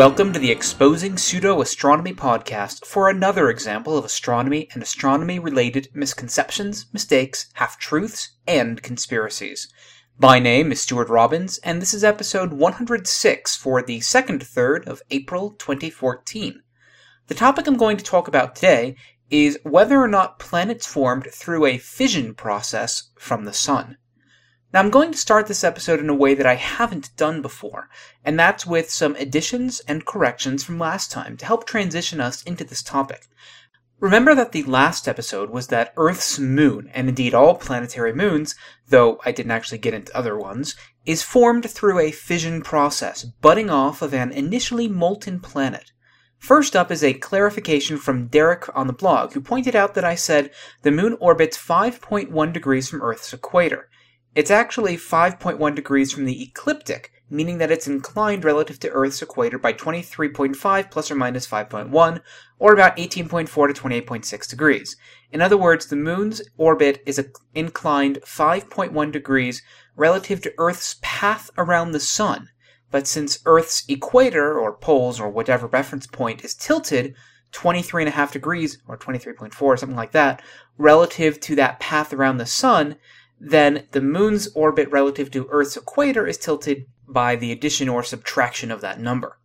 Welcome to the Exposing Pseudo-Astronomy podcast for another example of astronomy and astronomy-related misconceptions, mistakes, half-truths, and conspiracies. My name is Stuart Robbins, and this is episode 106 for the 2nd 3rd of April 2014. The topic I'm going to talk about today is whether or not planets formed through a fission process from the sun. Now, I'm going to start this episode in a way that I haven't done before, and that's with some additions and corrections from last time to help transition us into this topic. Remember that the last episode was that Earth's moon, and indeed all planetary moons, though I didn't actually get into other ones, is formed through a fission process, budding off of an initially molten planet. First up is a clarification from Derek on the blog, who pointed out that I said the moon orbits 5.1 degrees from Earth's equator. It's actually 5.1 degrees from the ecliptic, meaning that it's inclined relative to Earth's equator by 23.5 plus or minus 5.1, or about 18.4 to 28.6 degrees. In other words, the moon's orbit is inclined 5.1 degrees relative to Earth's path around the sun, but since Earth's equator, or poles, or whatever reference point is tilted, 23.5 degrees, or 23.4, or something like that, relative to that path around the sun, then the moon's orbit relative to Earth's equator is tilted by the addition or subtraction of that number.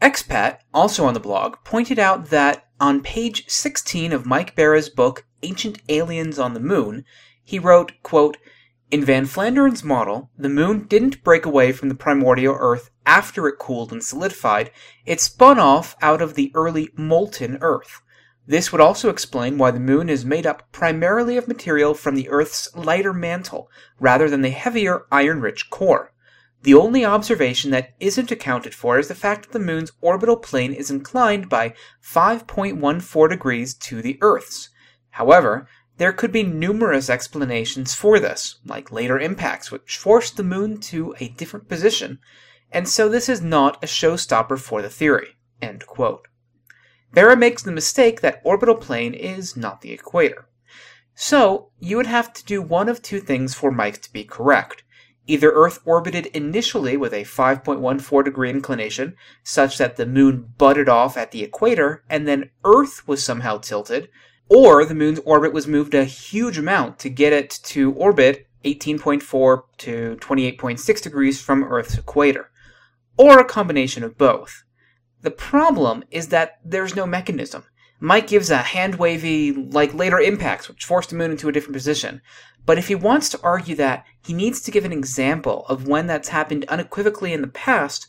Expat, also on the blog, pointed out that on page 16 of Mike Bara's book, Ancient Aliens on the Moon, he wrote, quote, "In Van Flandern's model, the moon didn't break away from the primordial Earth after it cooled and solidified. It spun off out of the early molten Earth. This would also explain why the moon is made up primarily of material from the Earth's lighter mantle, rather than the heavier, iron-rich core. The only observation that isn't accounted for is the fact that the moon's orbital plane is inclined by 5.14 degrees to the Earth's. However, there could be numerous explanations for this, like later impacts which forced the moon to a different position, and so this is not a showstopper for the theory." End quote. Bara makes the mistake that orbital plane is not the equator. So, you would have to do one of two things for Mike to be correct. Either Earth orbited initially with a 5.14 degree inclination, such that the moon butted off at the equator, and then Earth was somehow tilted, or the moon's orbit was moved a huge amount to get it to orbit 18.4 to 28.6 degrees from Earth's equator, or a combination of both. The problem is that there's no mechanism. Mike gives a hand-wavy, like later impacts, which forced the moon into a different position. But if he wants to argue that, he needs to give an example of when that's happened unequivocally in the past,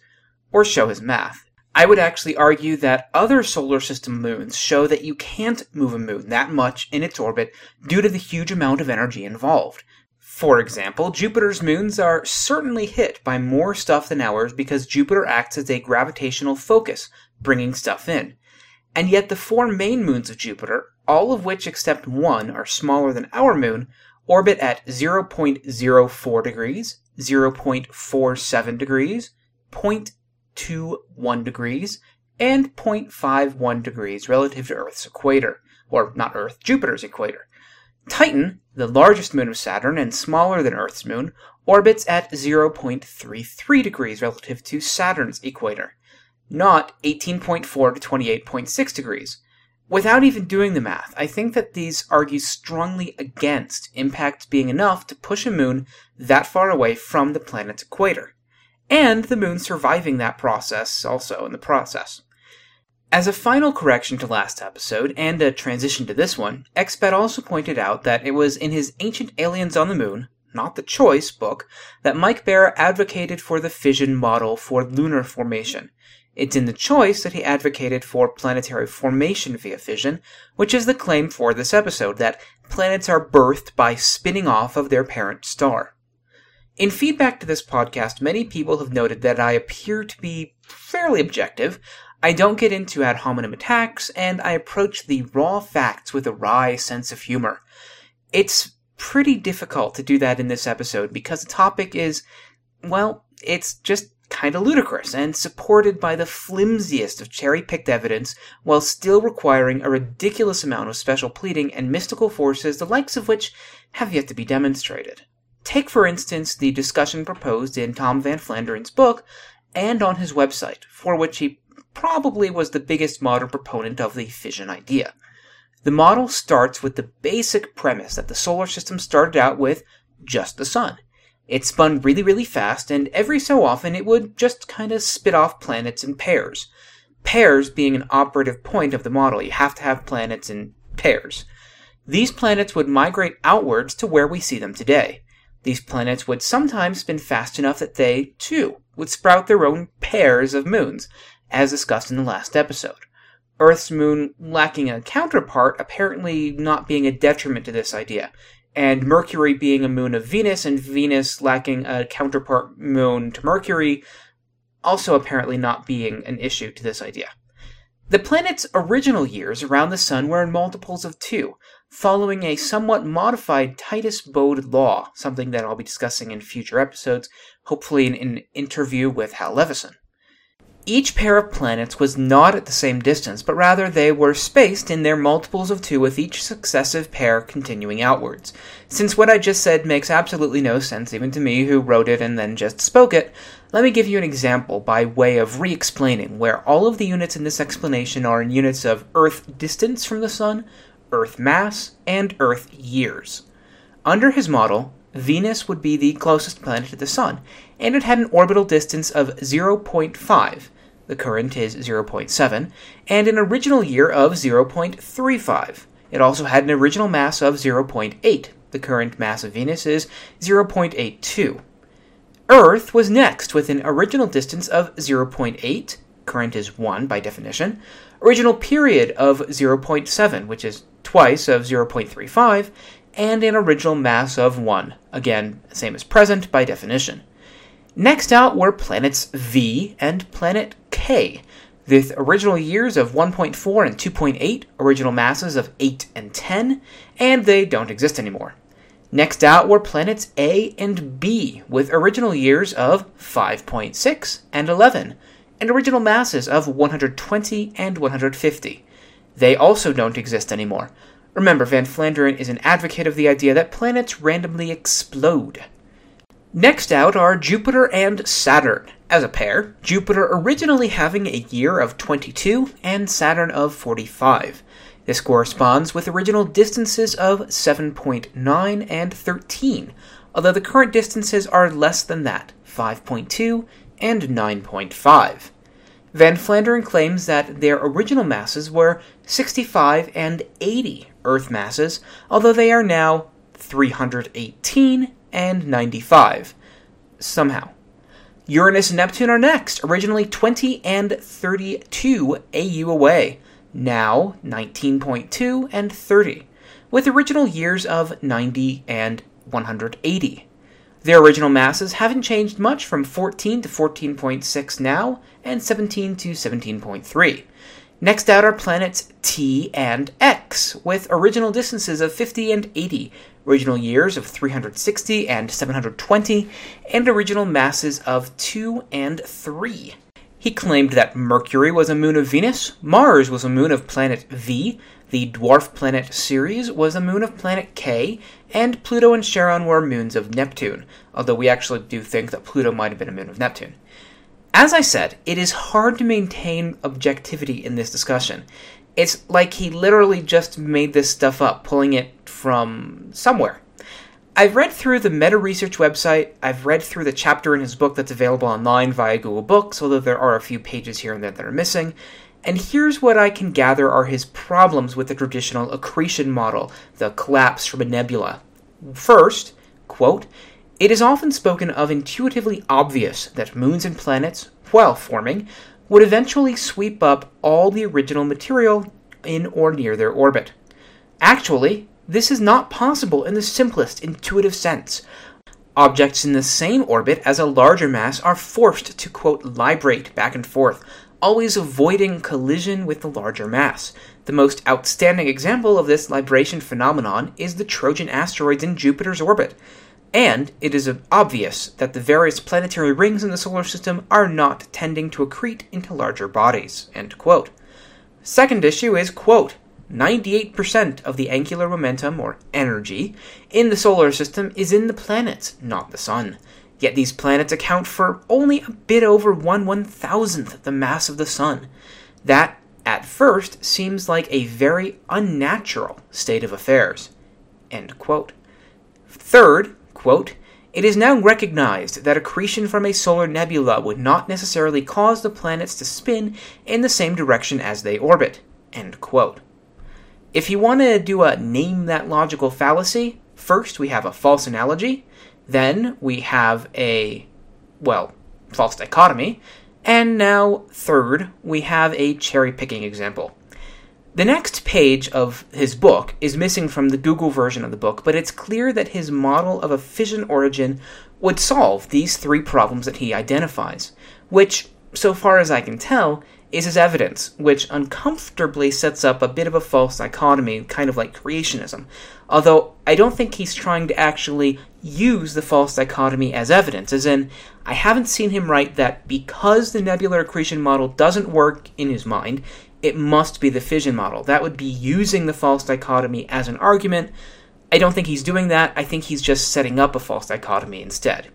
or show his math. I would actually argue that other solar system moons show that you can't move a moon that much in its orbit due to the huge amount of energy involved. For example, Jupiter's moons are certainly hit by more stuff than ours because Jupiter acts as a gravitational focus, bringing stuff in. And yet the four main moons of Jupiter, all of which except one are smaller than our moon, orbit at 0.04 degrees, 0.47 degrees, 0.21 degrees, and 0.51 degrees relative to Earth's equator, or not Earth, Jupiter's equator. Titan, the largest moon of Saturn and smaller than Earth's moon, orbits at 0.33 degrees relative to Saturn's equator, not 18.4 to 28.6 degrees. Without even doing the math, I think that these argue strongly against impacts being enough to push a moon that far away from the planet's equator, and the moon surviving that process also in the process. As a final correction to last episode, and a transition to this one, Expat also pointed out that it was in his Ancient Aliens on the Moon, not the Choice, book, that Mike Bara advocated for the fission model for lunar formation. It's in the Choice that he advocated for planetary formation via fission, which is the claim for this episode, that planets are birthed by spinning off of their parent star. In feedback to this podcast, many people have noted that I appear to be fairly objective. I don't get into ad hominem attacks, and I approach the raw facts with a wry sense of humor. It's pretty difficult to do that in this episode because the topic is, well, it's just kind of ludicrous and supported by the flimsiest of cherry-picked evidence while still requiring a ridiculous amount of special pleading and mystical forces, the likes of which have yet to be demonstrated. Take, for instance, the discussion proposed in Tom Van Flandern's book and on his website, for which he probably was the biggest modern proponent of the fission idea. The model starts with the basic premise that the solar system started out with just the sun. It spun really, really fast, and every so often it would just kind of spit off planets in pairs. Pairs being an operative point of the model. You have to have planets in pairs. These planets would migrate outwards to where we see them today. These planets would sometimes spin fast enough that they, too, would sprout their own pairs of moons, as discussed in the last episode. Earth's moon lacking a counterpart, apparently not being a detriment to this idea, and Mercury being a moon of Venus, and Venus lacking a counterpart moon to Mercury, also apparently not being an issue to this idea. The planet's original years around the Sun were in multiples of 2, following a somewhat modified Titus-Bode law, something that I'll be discussing in future episodes, hopefully in an interview with Hal Levison. Each pair of planets was not at the same distance, but rather they were spaced in their multiples of 2 with each successive pair continuing outwards. Since what I just said makes absolutely no sense even to me who wrote it and then just spoke it, let me give you an example by way of re-explaining where all of the units in this explanation are in units of Earth distance from the Sun, Earth mass, and Earth years. Under his model, Venus would be the closest planet to the Sun, and it had an orbital distance of 0.5, the current is 0.7, and an original year of 0.35. It also had an original mass of 0.8, the current mass of Venus is 0.82. Earth was next with an original distance of 0.8, current is 1 by definition, original period of 0.7, which is twice of 0.35, and an original mass of 1, again, same as present by definition. Next out were planets V and planet K, with original years of 1.4 and 2.8, original masses of 8 and 10, and they don't exist anymore. Next out were planets A and B, with original years of 5.6 and 11, and original masses of 120 and 150. They also don't exist anymore. Remember, Van Flandern is an advocate of the idea that planets randomly explode. Next out are Jupiter and Saturn. As a pair, Jupiter originally having a year of 22 and Saturn of 45. This corresponds with original distances of 7.9 and 13, although the current distances are less than that, 5.2 and 9.5. Van Flandern claims that their original masses were 65 and 80 Earth masses, although they are now 318 and 95. Somehow. Uranus and Neptune are next, originally 20 and 32 AU away, now 19.2 and 30, with original years of 90 and 180. Their original masses haven't changed much from 14 to 14.6 now, and 17 to 17.3. Next out are planets T and X, with original distances of 50 and 80, original years of 360 and 720, and original masses of 2 and 3. He claimed that Mercury was a moon of Venus, Mars was a moon of planet V, the dwarf planet Ceres was a moon of planet K, and Pluto and Charon were moons of Neptune, although we actually do think that Pluto might have been a moon of Neptune. As I said, it is hard to maintain objectivity in this discussion. It's like he literally just made this stuff up, pulling it from somewhere. I've read through the MetaResearch website, I've read through the chapter in his book that's available online via Google Books, although there are a few pages here and there that are missing, and here's what I can gather are his problems with the traditional accretion model, the collapse from a nebula. First, quote, "It is often spoken of intuitively obvious that moons and planets, while forming, would eventually sweep up all the original material in or near their orbit. Actually, this is not possible in the simplest intuitive sense. Objects in the same orbit as a larger mass are forced to, quote, librate back and forth, always avoiding collision with the larger mass. The most outstanding example of this libration phenomenon is the Trojan asteroids in Jupiter's orbit, and it is obvious that the various planetary rings in the solar system are not tending to accrete into larger bodies," end quote. Second issue is, quote, "98% of the angular momentum, or energy, in the solar system is in the planets, not the sun. Yet these planets account for only a bit over 1/1000th the mass of the Sun. That, at first, seems like a very unnatural state of affairs." End quote. Third, quote, "It is now recognized that accretion from a solar nebula would not necessarily cause the planets to spin in the same direction as they orbit." End quote. If you want to do a name that logical fallacy, first we have a false analogy, then we have a, well, false dichotomy, and now, third, we have a cherry-picking example. The next page of his book is missing from the Google version of the book, but it's clear that his model of a fission origin would solve these three problems that he identifies, which, so far as I can tell, is his evidence, which uncomfortably sets up a bit of a false dichotomy, kind of like creationism, although I don't think he's trying to actually use the false dichotomy as evidence, as in, I haven't seen him write that because the nebular accretion model doesn't work in his mind, it must be the fission model. That would be using the false dichotomy as an argument. I don't think he's doing that. I think he's just setting up a false dichotomy instead.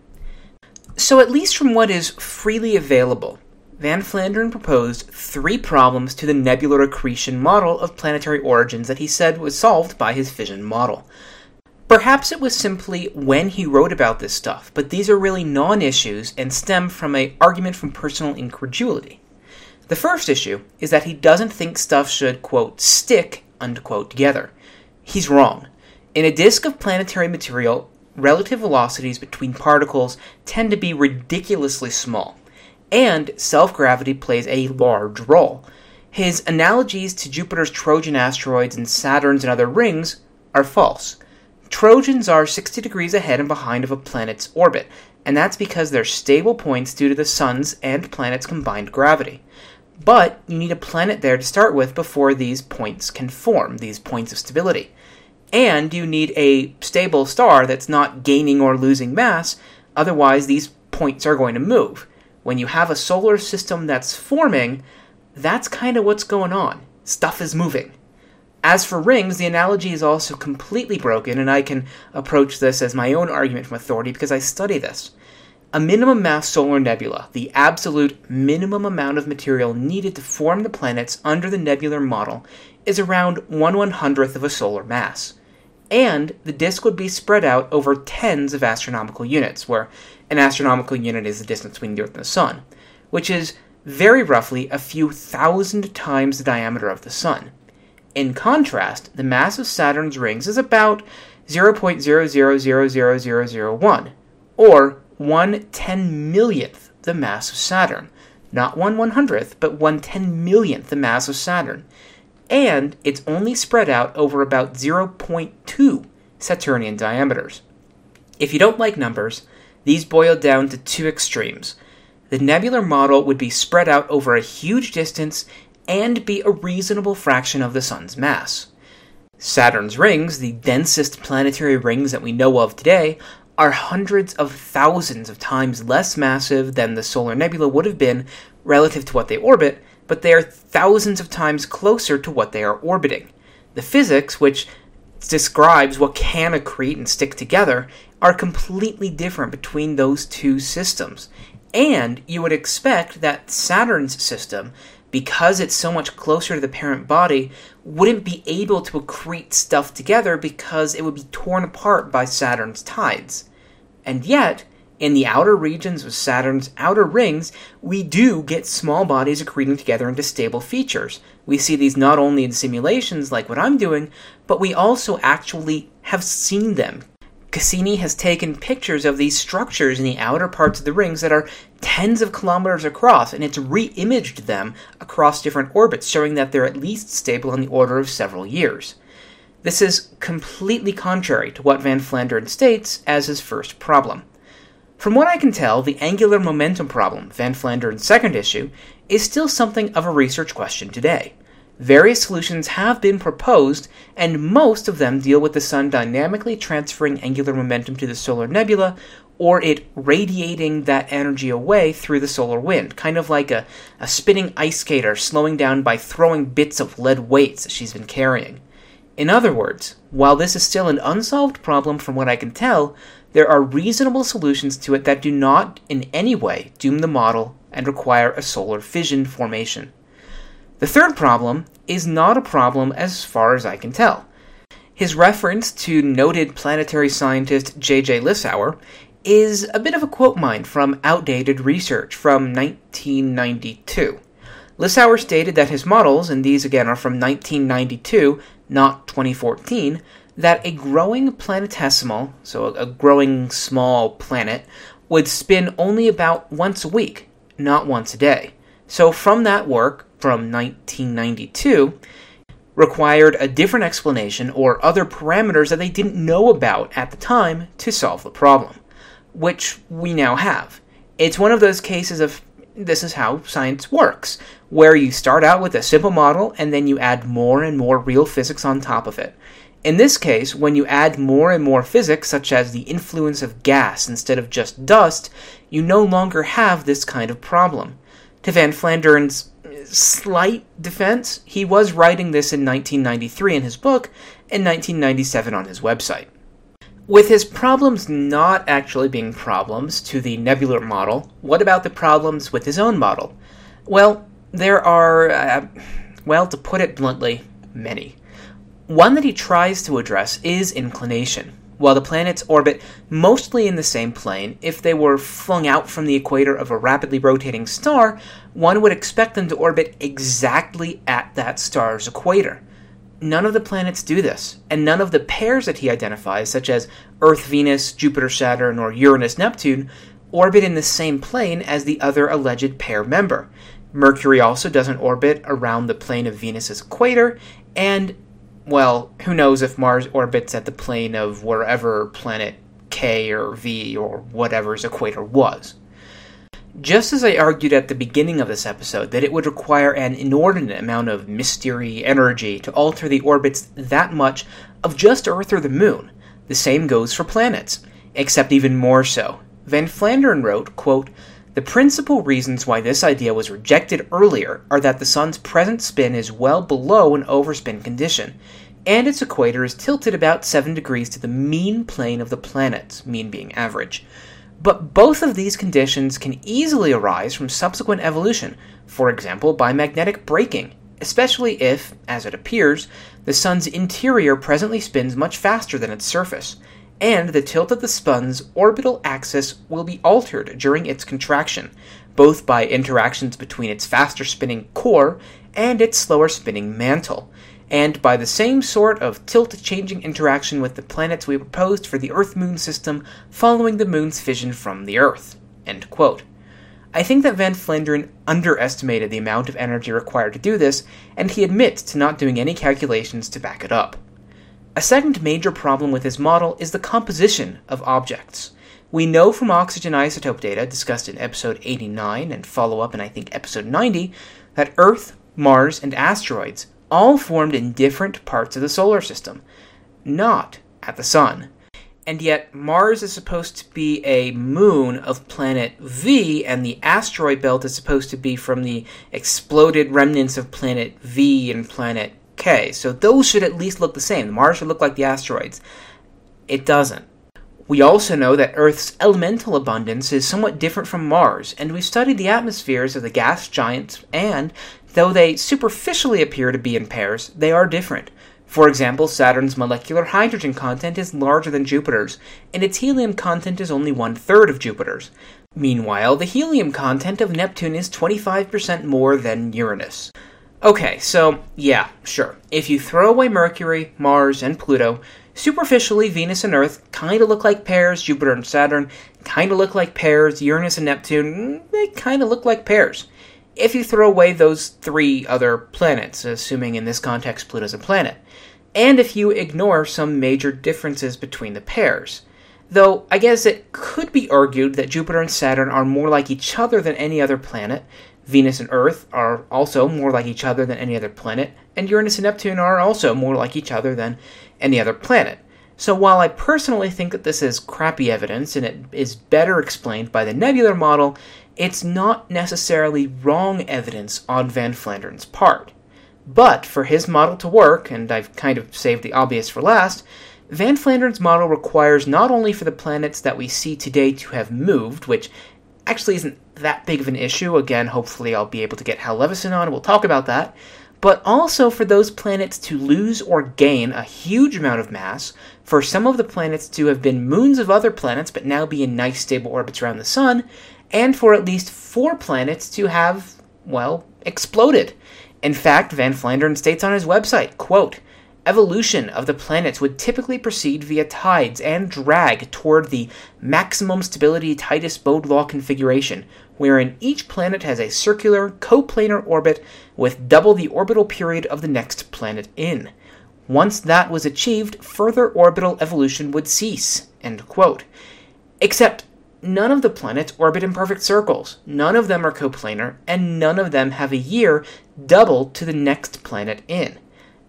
So at least from what is freely available, Van Flandern proposed three problems to the nebular accretion model of planetary origins that he said was solved by his fission model. Perhaps it was simply when he wrote about this stuff, but these are really non-issues and stem from an argument from personal incredulity. The first issue is that he doesn't think stuff should, quote, stick, unquote, together. He's wrong. In a disk of planetary material, relative velocities between particles tend to be ridiculously small, and self-gravity plays a large role. His analogies to Jupiter's Trojan asteroids and Saturn's and other rings are false. Trojans are 60 degrees ahead and behind of a planet's orbit, and that's because they're stable points due to the Sun's and planet's combined gravity. But you need a planet there to start with before these points can form, these points of stability. And you need a stable star that's not gaining or losing mass, otherwise these points are going to move. When you have a solar system that's forming, that's kind of what's going on. Stuff is moving. As for rings, the analogy is also completely broken, and I can approach this as my own argument from authority because I study this. A minimum mass solar nebula, the absolute minimum amount of material needed to form the planets under the nebular model, is around 1/100th of a solar mass. And the disk would be spread out over tens of astronomical units, where an astronomical unit is the distance between the Earth and the Sun, which is very roughly a few thousand times the diameter of the Sun. In contrast, the mass of Saturn's rings is about 0.00000001, or 1/10,000,000th the mass of Saturn. Not 1/100th, but 1/10,000,000th the mass of Saturn. And it's only spread out over about 0.2 Saturnian diameters. If you don't like numbers, these boil down to two extremes. The nebular model would be spread out over a huge distance and be a reasonable fraction of the Sun's mass. Saturn's rings, the densest planetary rings that we know of today, are hundreds of thousands of times less massive than the solar nebula would have been relative to what they orbit, but they are thousands of times closer to what they are orbiting. The physics, which describes what can accrete and stick together, are completely different between those two systems. And you would expect that Saturn's system, because it's so much closer to the parent body, wouldn't be able to accrete stuff together because it would be torn apart by Saturn's tides. And yet, in the outer regions of Saturn's outer rings, we do get small bodies accreting together into stable features. We see these not only in simulations like what I'm doing, but we also actually have seen them. Cassini has taken pictures of these structures in the outer parts of the rings that are tens of kilometers across, and it's re-imaged them across different orbits, showing that they're at least stable in the order of several years. This is completely contrary to what Van Flandern states as his first problem. From what I can tell, the angular momentum problem, Van Flandern's second issue, is still something of a research question today. Various solutions have been proposed, and most of them deal with the Sun dynamically transferring angular momentum to the solar nebula, or it radiating that energy away through the solar wind, kind of like a spinning ice skater slowing down by throwing bits of lead weights that she's been carrying. In other words, while this is still an unsolved problem from what I can tell, there are reasonable solutions to it that do not in any way doom the model and require a solar fission formation. The third problem is not a problem as far as I can tell. His reference to noted planetary scientist J.J. Lissauer is a bit of a quote mine from outdated research from 1992. Lissauer stated that his models, and these again are from 1992, not 2014, that a growing planetesimal, so a growing small planet, would spin only about once a week, not once a day. So from that work, from 1992, required a different explanation or other parameters that they didn't know about at the time to solve the problem, which we now have. It's one of those cases of this is how science works, where you start out with a simple model and then you add more and more real physics on top of it. In this case, when you add more and more physics, such as the influence of gas instead of just dust, you no longer have this kind of problem. To Van Flandern's slight defense, he was writing this in 1993 in his book and 1997 on his website. With his problems not actually being problems to the nebular model, what about the problems with his own model? Well, there are, to put it bluntly, many. One that he tries to address is inclination. While the planets orbit mostly in the same plane, if they were flung out from the equator of a rapidly rotating star, one would expect them to orbit exactly at that star's equator. None of the planets do this, and none of the pairs that he identifies, such as Earth-Venus, Jupiter-Saturn, or Uranus-Neptune, orbit in the same plane as the other alleged pair member. Mercury also doesn't orbit around the plane of Venus's equator, and well, who knows if Mars orbits at the plane of wherever planet K or V or whatever's equator was. Just as I argued at the beginning of this episode that it would require an inordinate amount of mystery energy to alter the orbits that much of just Earth or the Moon, the same goes for planets, except even more so. Van Flandern wrote, quote, "The principal reasons why this idea was rejected earlier are that the sun's present spin is well below an overspin condition, and its equator is tilted about 7 degrees to the mean plane of the planets, mean being average. But both of these conditions can easily arise from subsequent evolution, for example by magnetic braking, especially if, as it appears, the sun's interior presently spins much faster than its surface, and the tilt of the sun's orbital axis will be altered during its contraction, both by interactions between its faster-spinning core and its slower-spinning mantle, and by the same sort of tilt-changing interaction with the planets we proposed for the Earth-Moon system following the Moon's fission from the Earth." End quote. I think that Van Flandern underestimated the amount of energy required to do this, and he admits to not doing any calculations to back it up. A second major problem with his model is the composition of objects. We know from oxygen isotope data, discussed in episode 89 and follow-up in I think episode 90, that Earth, Mars, and asteroids all formed in different parts of the solar system, not at the sun. And yet Mars is supposed to be a moon of planet V, and the asteroid belt is supposed to be from the exploded remnants of planet V and planet K, so those should at least look the same. Mars should look like the asteroids. It doesn't. We also know that Earth's elemental abundance is somewhat different from Mars, and we've studied the atmospheres of the gas giants, and though they superficially appear to be in pairs, they are different. For example, Saturn's molecular hydrogen content is larger than Jupiter's, and its helium content is only 1/3 of Jupiter's. Meanwhile, the helium content of Neptune is 25% more than Uranus. Okay, so, yeah, sure. If you throw away Mercury, Mars, and Pluto, superficially Venus and Earth kinda look like pairs, Jupiter and Saturn kinda look like pairs, Uranus and Neptune, they kinda look like pairs. If you throw away those three other planets, assuming in this context Pluto's a planet, and if you ignore some major differences between the pairs. Though, I guess it could be argued that Jupiter and Saturn are more like each other than any other planet, Venus and Earth are also more like each other than any other planet, and Uranus and Neptune are also more like each other than any other planet. So while I personally think that this is crappy evidence and it is better explained by the nebular model, it's not necessarily wrong evidence on Van Flandern's part. But for his model to work, and I've kind of saved the obvious for last, Van Flandern's model requires not only for the planets that we see today to have moved, which actually isn't that big of an issue, again, hopefully I'll be able to get Hal Levison on, we'll talk about that, but also for those planets to lose or gain a huge amount of mass, for some of the planets to have been moons of other planets but now be in nice stable orbits around the sun, and for at least 4 planets to have, well, exploded. In fact, Van Flandern states on his website, quote, "Evolution of the planets would typically proceed via tides and drag toward the maximum stability Titus-Bode law configuration, wherein each planet has a circular, coplanar orbit with double the orbital period of the next planet in. Once that was achieved, further orbital evolution would cease," end quote. Except none of the planets orbit in perfect circles, none of them are coplanar, and none of them have a year double to the next planet in.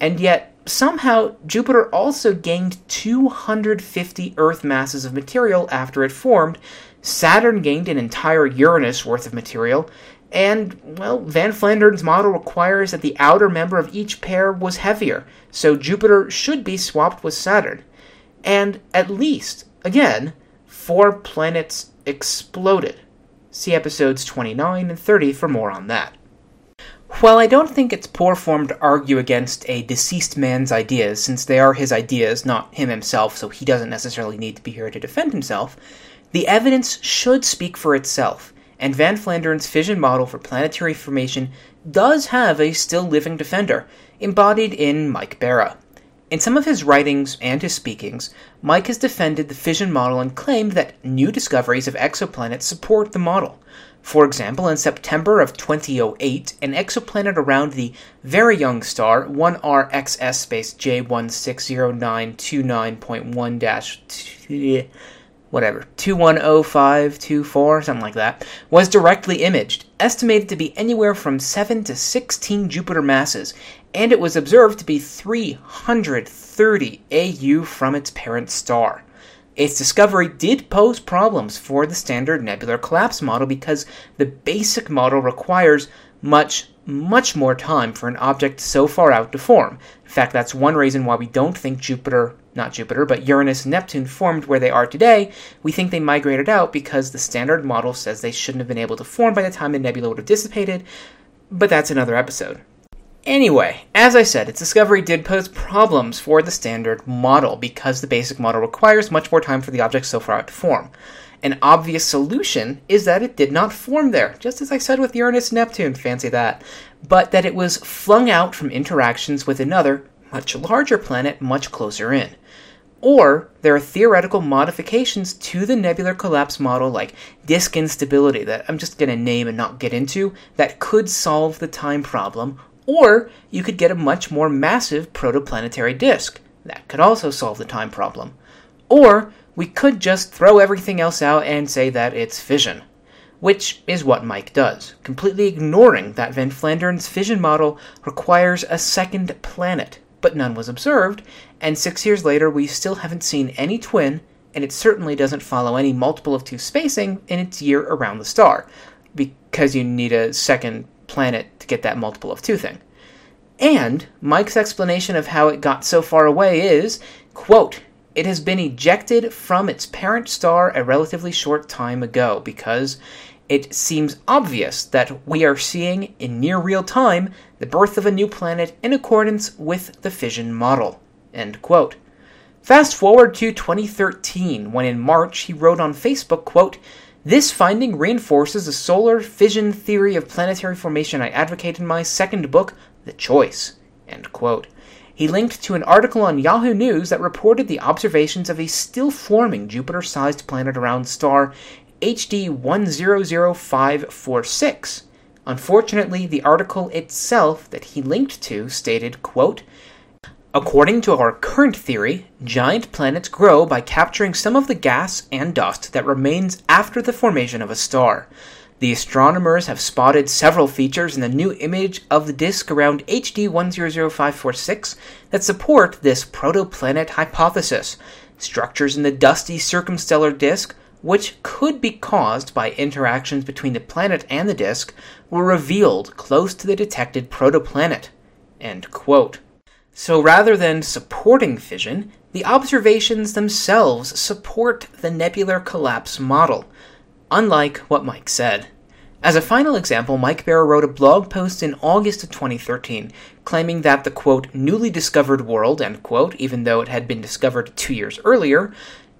And yet, somehow, Jupiter also gained 250 Earth masses of material after it formed, Saturn gained an entire Uranus worth of material, and, well, Van Flandern's model requires that the outer member of each pair was heavier, so Jupiter should be swapped with Saturn. And at least, again, 4 planets exploded. See episodes 29 and 30 for more on that. While I don't think it's poor form to argue against a deceased man's ideas, since they are his ideas, not him himself, so he doesn't necessarily need to be here to defend himself, the evidence should speak for itself, and Van Flandern's fission model for planetary formation does have a still-living defender, embodied in Mike Bara. In some of his writings and his speakings, Mike has defended the fission model and claimed that new discoveries of exoplanets support the model. For example, in September of 2008, an exoplanet around the very young star 1RXS J160929.1- whatever, 210524, something like that, was directly imaged, estimated to be anywhere from 7 to 16 Jupiter masses, and it was observed to be 330 AU from its parent star. Its discovery did pose problems for the standard nebular collapse model because the basic model requires much, much more time for an object so far out to form. In fact, that's one reason why we don't think not Jupiter, but Uranus and Neptune formed where they are today. We think they migrated out because the standard model says they shouldn't have been able to form by the time the nebula would have dissipated, but that's another episode. Anyway, as I said, its discovery did pose problems for the standard model because the basic model requires much more time for the object so far out to form. An obvious solution is that it did not form there, just as I said with Uranus and Neptune, fancy that, but that it was flung out from interactions with another, much larger planet much closer in. Or there are theoretical modifications to the nebular collapse model like disk instability that I'm just going to name and not get into that could solve the time problem. Or you could get a much more massive protoplanetary disk. That could also solve the time problem. Or we could just throw everything else out and say that it's fission, which is what Mike does, completely ignoring that Van Flandern's fission model requires a second planet, but none was observed, and 6 years later we still haven't seen any twin, and it certainly doesn't follow any multiple of 2 spacing in its year around the star, because you need a second planet to get that multiple of 2 thing. And Mike's explanation of how it got so far away is, quote, "It has been ejected from its parent star a relatively short time ago because it seems obvious that we are seeing in near real time the birth of a new planet in accordance with the fission model," end quote. Fast forward to 2013, when in March he wrote on Facebook, quote, "This finding reinforces the solar fission theory of planetary formation I advocate in my second book, The Choice," end quote. He linked to an article on Yahoo News that reported the observations of a still-forming Jupiter-sized planet around star HD 100546. Unfortunately, the article itself that he linked to stated, quote, "According to our current theory, giant planets grow by capturing some of the gas and dust that remains after the formation of a star. The astronomers have spotted several features in the new image of the disk around HD 100546 that support this protoplanet hypothesis, structures in the dusty circumstellar disk, which could be caused by interactions between the planet and the disk, were revealed close to the detected protoplanet," end quote. So rather than supporting fission, The observations themselves support the nebular collapse model, unlike what Mike said. As a final example, Mike Bara wrote a blog post in August of 2013 claiming that the, quote, newly discovered world, end quote, even though it had been discovered 2 years earlier,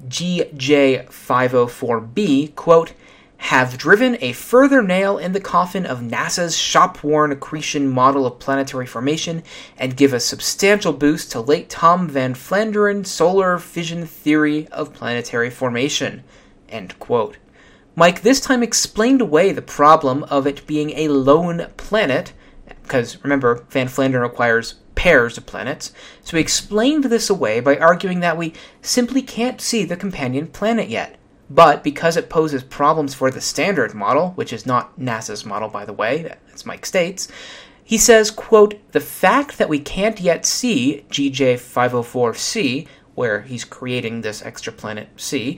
GJ504B, quote, have driven a further nail in the coffin of NASA's shop-worn accretion model of planetary formation and give a substantial boost to late Tom Van Flandern's solar fission theory of planetary formation, end quote. Mike this time explained away the problem of it being a lone planet, because remember, Van Flandern requires pairs of planets, so he explained this away by arguing that we simply can't see the companion planet yet. But because it poses problems for the standard model, which is not NASA's model, by the way, as Mike states, he says, quote, the fact that we can't yet see GJ504C, where he's creating this extra planet C,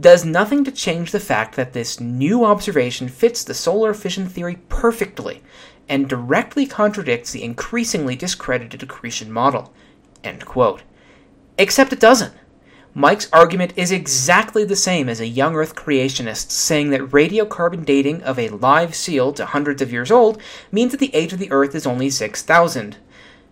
does nothing to change the fact that this new observation fits the solar fission theory perfectly and directly contradicts the increasingly discredited accretion model, end quote. Except it doesn't. Mike's argument is exactly the same as a young Earth creationist saying that radiocarbon dating of a live seal to hundreds of years old means that the age of the Earth is only 6,000.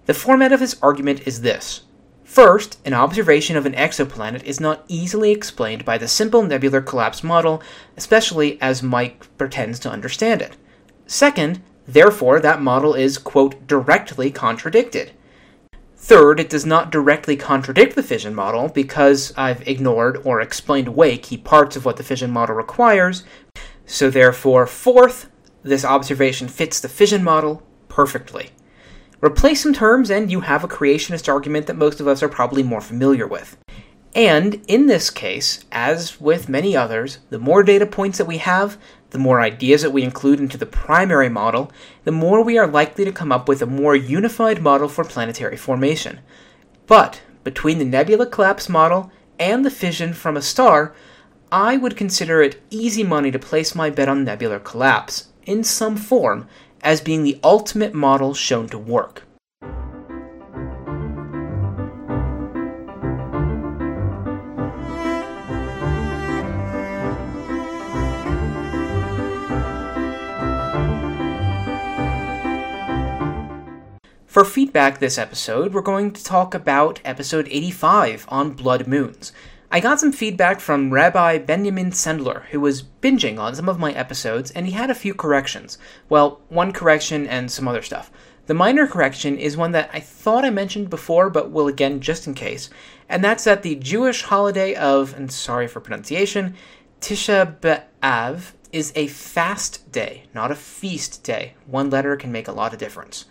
The format of his argument is this. First, an observation of an exoplanet is not easily explained by the simple nebular collapse model, especially as Mike pretends to understand it. Second, therefore, that model is, quote, directly contradicted. Third, it does not directly contradict the fission model because I've ignored or explained away key parts of what the fission model requires. So therefore, fourth, this observation fits the fission model perfectly. Replace some terms and you have a creationist argument that most of us are probably more familiar with. And in this case, as with many others, the more data points that we have, the more ideas that we include into the primary model, the more we are likely to come up with a more unified model for planetary formation. But between the nebula collapse model and the fission from a star, I would consider it easy money to place my bet on nebular collapse, in some form, as being the ultimate model shown to work. For feedback this episode, we're going to talk about episode 85 on blood moons. I got some feedback from Rabbi Benjamin Sendler, who was binging on some of my episodes, and he had a few corrections. Well, one correction and some other stuff. The minor correction is one that I thought I mentioned before, but will again just in case, and that's that the Jewish holiday of, and sorry for pronunciation, Tisha B'Av is a fast day, not a feast day. One letter can make a lot of difference.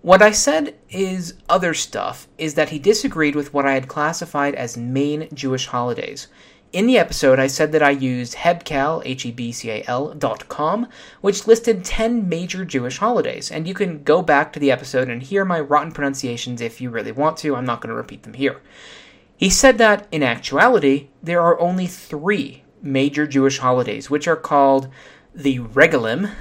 What I said is other stuff, is that he disagreed with what I had classified as main Jewish holidays. In the episode, I said that I used hebcal, hebcal.com, which listed 10 major Jewish holidays, and you can go back to the episode and hear my rotten pronunciations if you really want to. I'm not going to repeat them here. He said that, in actuality, there are only 3 major Jewish holidays, which are called the Regalim,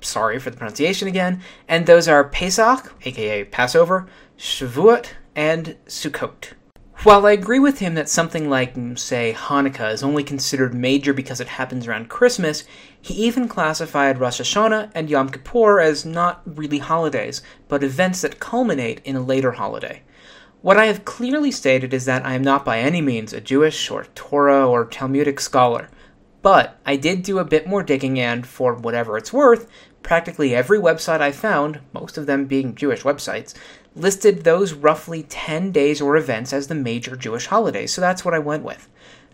sorry for the pronunciation again, and those are Pesach, aka Passover, Shavuot, and Sukkot. While I agree with him that something like, say, Hanukkah is only considered major because it happens around Christmas, he even classified Rosh Hashanah and Yom Kippur as not really holidays, but events that culminate in a later holiday. What I have clearly stated is that I am not by any means a Jewish or Torah or Talmudic scholar. But I did do a bit more digging and, for whatever it's worth, practically every website I found, most of them being Jewish websites, listed those roughly 10 days or events as the major Jewish holidays, so that's what I went with.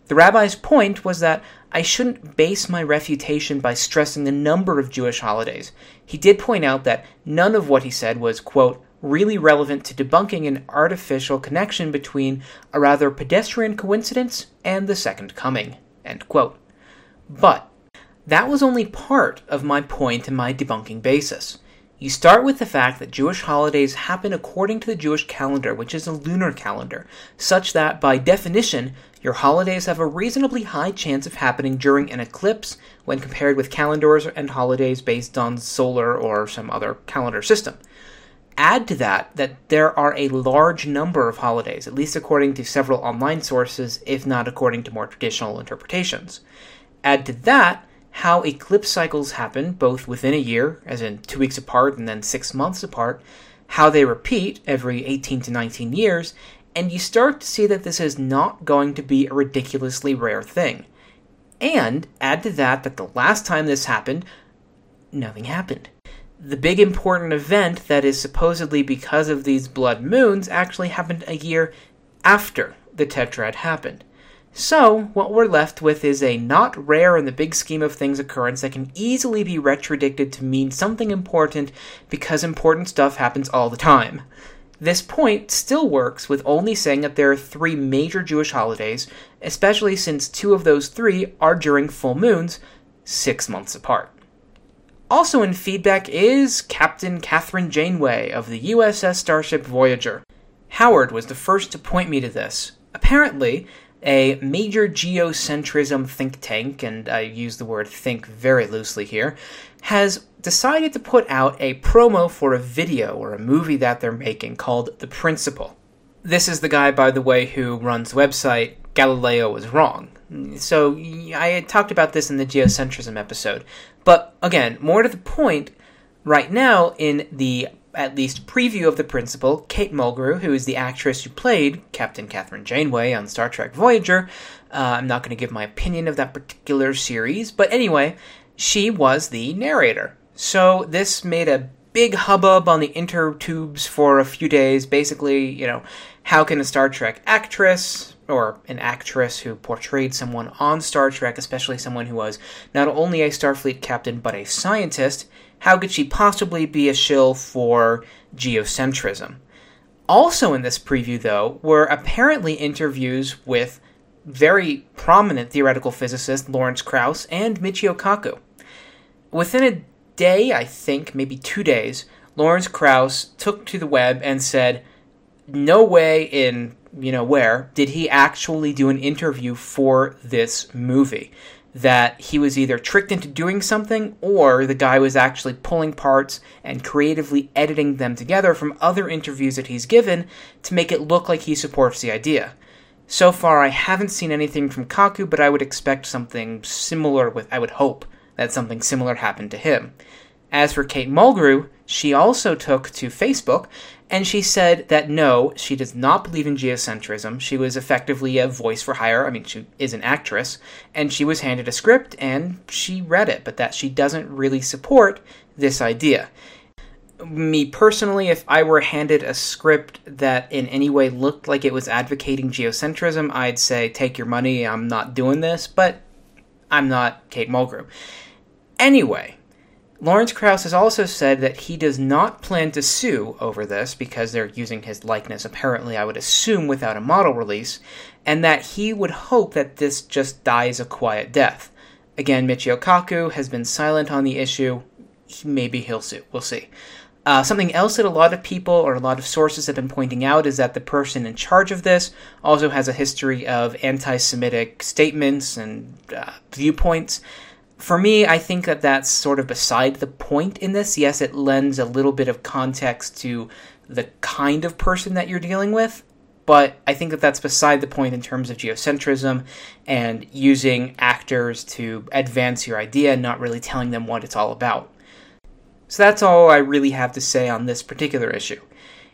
The rabbi's point was that I shouldn't base my refutation by stressing the number of Jewish holidays. He did point out that none of what he said was, quote, really relevant to debunking an artificial connection between a rather pedestrian coincidence and the Second Coming, end quote. But that was only part of my point in my debunking basis. You start with the fact that Jewish holidays happen according to the Jewish calendar, which is a lunar calendar, such that, by definition, your holidays have a reasonably high chance of happening during an eclipse when compared with calendars and holidays based on solar or some other calendar system. add to that that there are a large number of holidays, at least according to several online sources, if not according to more traditional interpretations. Add to that how eclipse cycles happen, both within a year, as in 2 weeks apart and then 6 months apart, how they repeat every 18 to 19 years, and you start to see that this is not going to be a ridiculously rare thing. And add to that that the last time this happened, nothing happened. The big important event that is supposedly because of these blood moons actually happened a year after the tetrad happened. So, what we're left with is a not rare in the big scheme of things occurrence that can easily be retrodicted to mean something important because important stuff happens all the time. This point still works with only saying that there are three major Jewish holidays, especially since two of those three are during full moons, 6 months apart. Also in feedback is Captain Catherine Janeway of the USS Starship Voyager. Howard was the first to point me to this. Apparently, a major geocentrism think tank, and I use the word think very loosely here, has decided to put out a promo for a video or a movie that they're making called The Principle. This is the guy, by the way, who runs the website Galileo Was Wrong. So I had talked about this in the geocentrism episode. But again, more to the point, right now in the at least preview of The Principle, Kate Mulgrew, who is the actress who played Captain Catherine Janeway on Star Trek Voyager. I'm not going to give my opinion of that particular series, but anyway, she was the narrator. So this made a big hubbub on the intertubes for a few days. Basically, how can a Star Trek actress, or an actress who portrayed someone on Star Trek, especially someone who was not only a Starfleet captain but a scientist, how could she possibly be a shill for geocentrism? Also in this preview, though, were apparently interviews with very prominent theoretical physicist Lawrence Krauss and Michio Kaku. Within a day, I think, maybe 2 days, Lawrence Krauss took to the web and said, no way in where did he actually do an interview for this movie. That he was either tricked into doing something, or the guy was actually pulling parts and creatively editing them together from other interviews that he's given to make it look like he supports the idea. So far, I haven't seen anything from Kaku, but I would expect something similar with, I would hope that something similar happened to him. As for Kate Mulgrew, she also took to Facebook, and she said that no, she does not believe in geocentrism. She was effectively a voice for hire. I mean, she is an actress, and she was handed a script, and she read it, but that she doesn't really support this idea. Me personally, if I were handed a script that in any way looked like it was advocating geocentrism, I'd say, take your money, I'm not doing this, but I'm not Kate Mulgrew. Anyway, Lawrence Krauss has also said that he does not plan to sue over this because they're using his likeness, apparently, I would assume, without a model release, and that he would hope that this just dies a quiet death. Again, Michio Kaku has been silent on the issue. Maybe he'll sue. We'll see. Something else that a lot of people or a lot of sources have been pointing out is that the person in charge of this also has a history of anti-Semitic statements and viewpoints. For me, I think that that's sort of beside the point in this. Yes, it lends a little bit of context to the kind of person that you're dealing with, but I think that that's beside the point in terms of geocentrism and using actors to advance your idea and not really telling them what it's all about. So that's all I really have to say on this particular issue.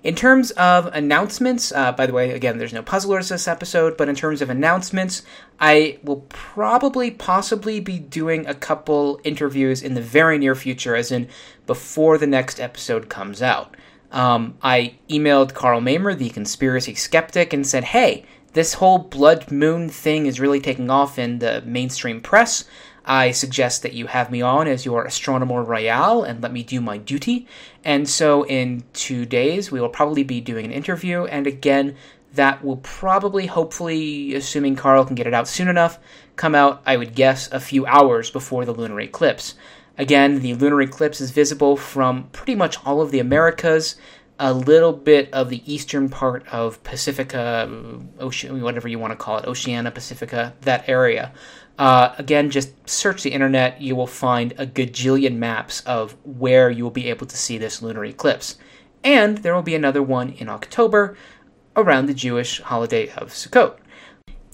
In terms of announcements, by the way, again, there's no puzzlers this episode, but in terms of announcements, I will probably possibly be doing a couple interviews in the very near future, as in before the next episode comes out. I emailed Karl Mamer, the conspiracy skeptic, and said, hey, this whole blood moon thing is really taking off in the mainstream press. I suggest that you have me on as your astronomer royal and let me do my duty. And so in 2 days, we will probably be doing an interview. And again, that will probably, hopefully, assuming Karl can get it out soon enough, come out, I would guess, a few hours before the lunar eclipse. Again, the lunar eclipse is visible from pretty much all of the Americas, a little bit of the eastern part of Pacifica, Ocean, whatever you want to call it, Oceania, Pacifica, that area. Again, just search the internet. You will find a gajillion maps of where you will be able to see this lunar eclipse. and there will be another one in October around the Jewish holiday of Sukkot.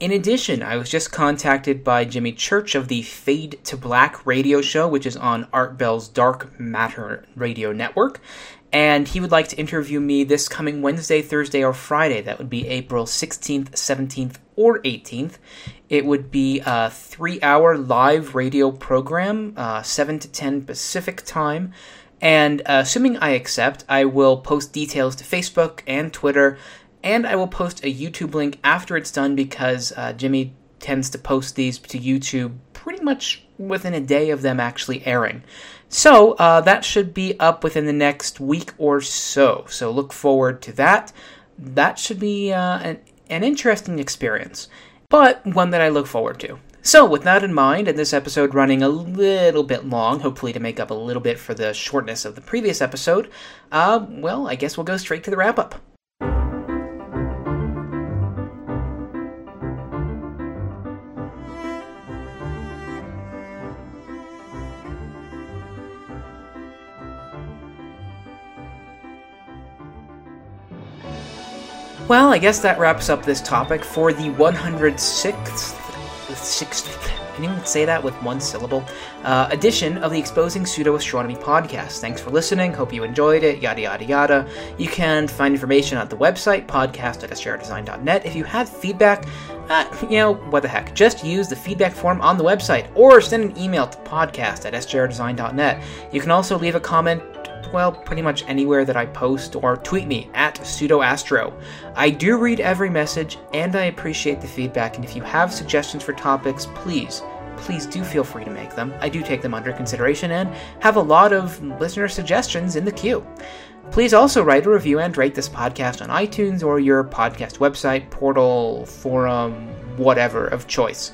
In addition, I was just contacted by Jimmy Church of the Fade to Black radio show, which is on Art Bell's Dark Matter radio network, and he would like to interview me this coming Wednesday, Thursday, or Friday. That would be April 16th, 17th, or 18th. It would be a 3-hour live radio program, 7 to 10 Pacific time, and assuming I accept, I will post details to Facebook and Twitter, and I will post a YouTube link after it's done because Jimmy tends to post these to YouTube pretty much within a day of them actually airing. So that should be up within the next week or so. So look forward to that. That should be an interesting experience, but one that I look forward to. So with that in mind, and this episode running a little bit long, hopefully to make up a little bit for the shortness of the previous episode, well, I guess we'll go straight to the wrap-up. Well, I guess that wraps up this topic for the 106th, I didn't even say that with one syllable, edition of the Exposing Pseudo-Astronomy podcast. Thanks for listening, hope you enjoyed it, yada yada yada. You can find information on the website, podcast.shrdesign.net. If you have feedback, what the heck, just use the feedback form on the website, or send an email to podcast@shrdesign.net. You can also leave a comment, well, pretty much anywhere that I post, or tweet me at pseudoastro. I do read every message, and I appreciate the feedback, and if you have suggestions for topics, please do feel free to make them. I do take them under consideration and have a lot of listener suggestions in the queue. Please also write a review and rate this podcast on iTunes or your podcast website, portal, forum, whatever of choice.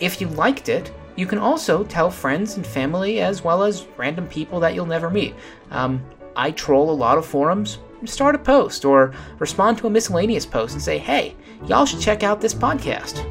If you liked it, you can also tell friends and family as well as random people that you'll never meet. I troll a lot of forums, start a post, or respond to a miscellaneous post and say, hey, y'all should check out this podcast.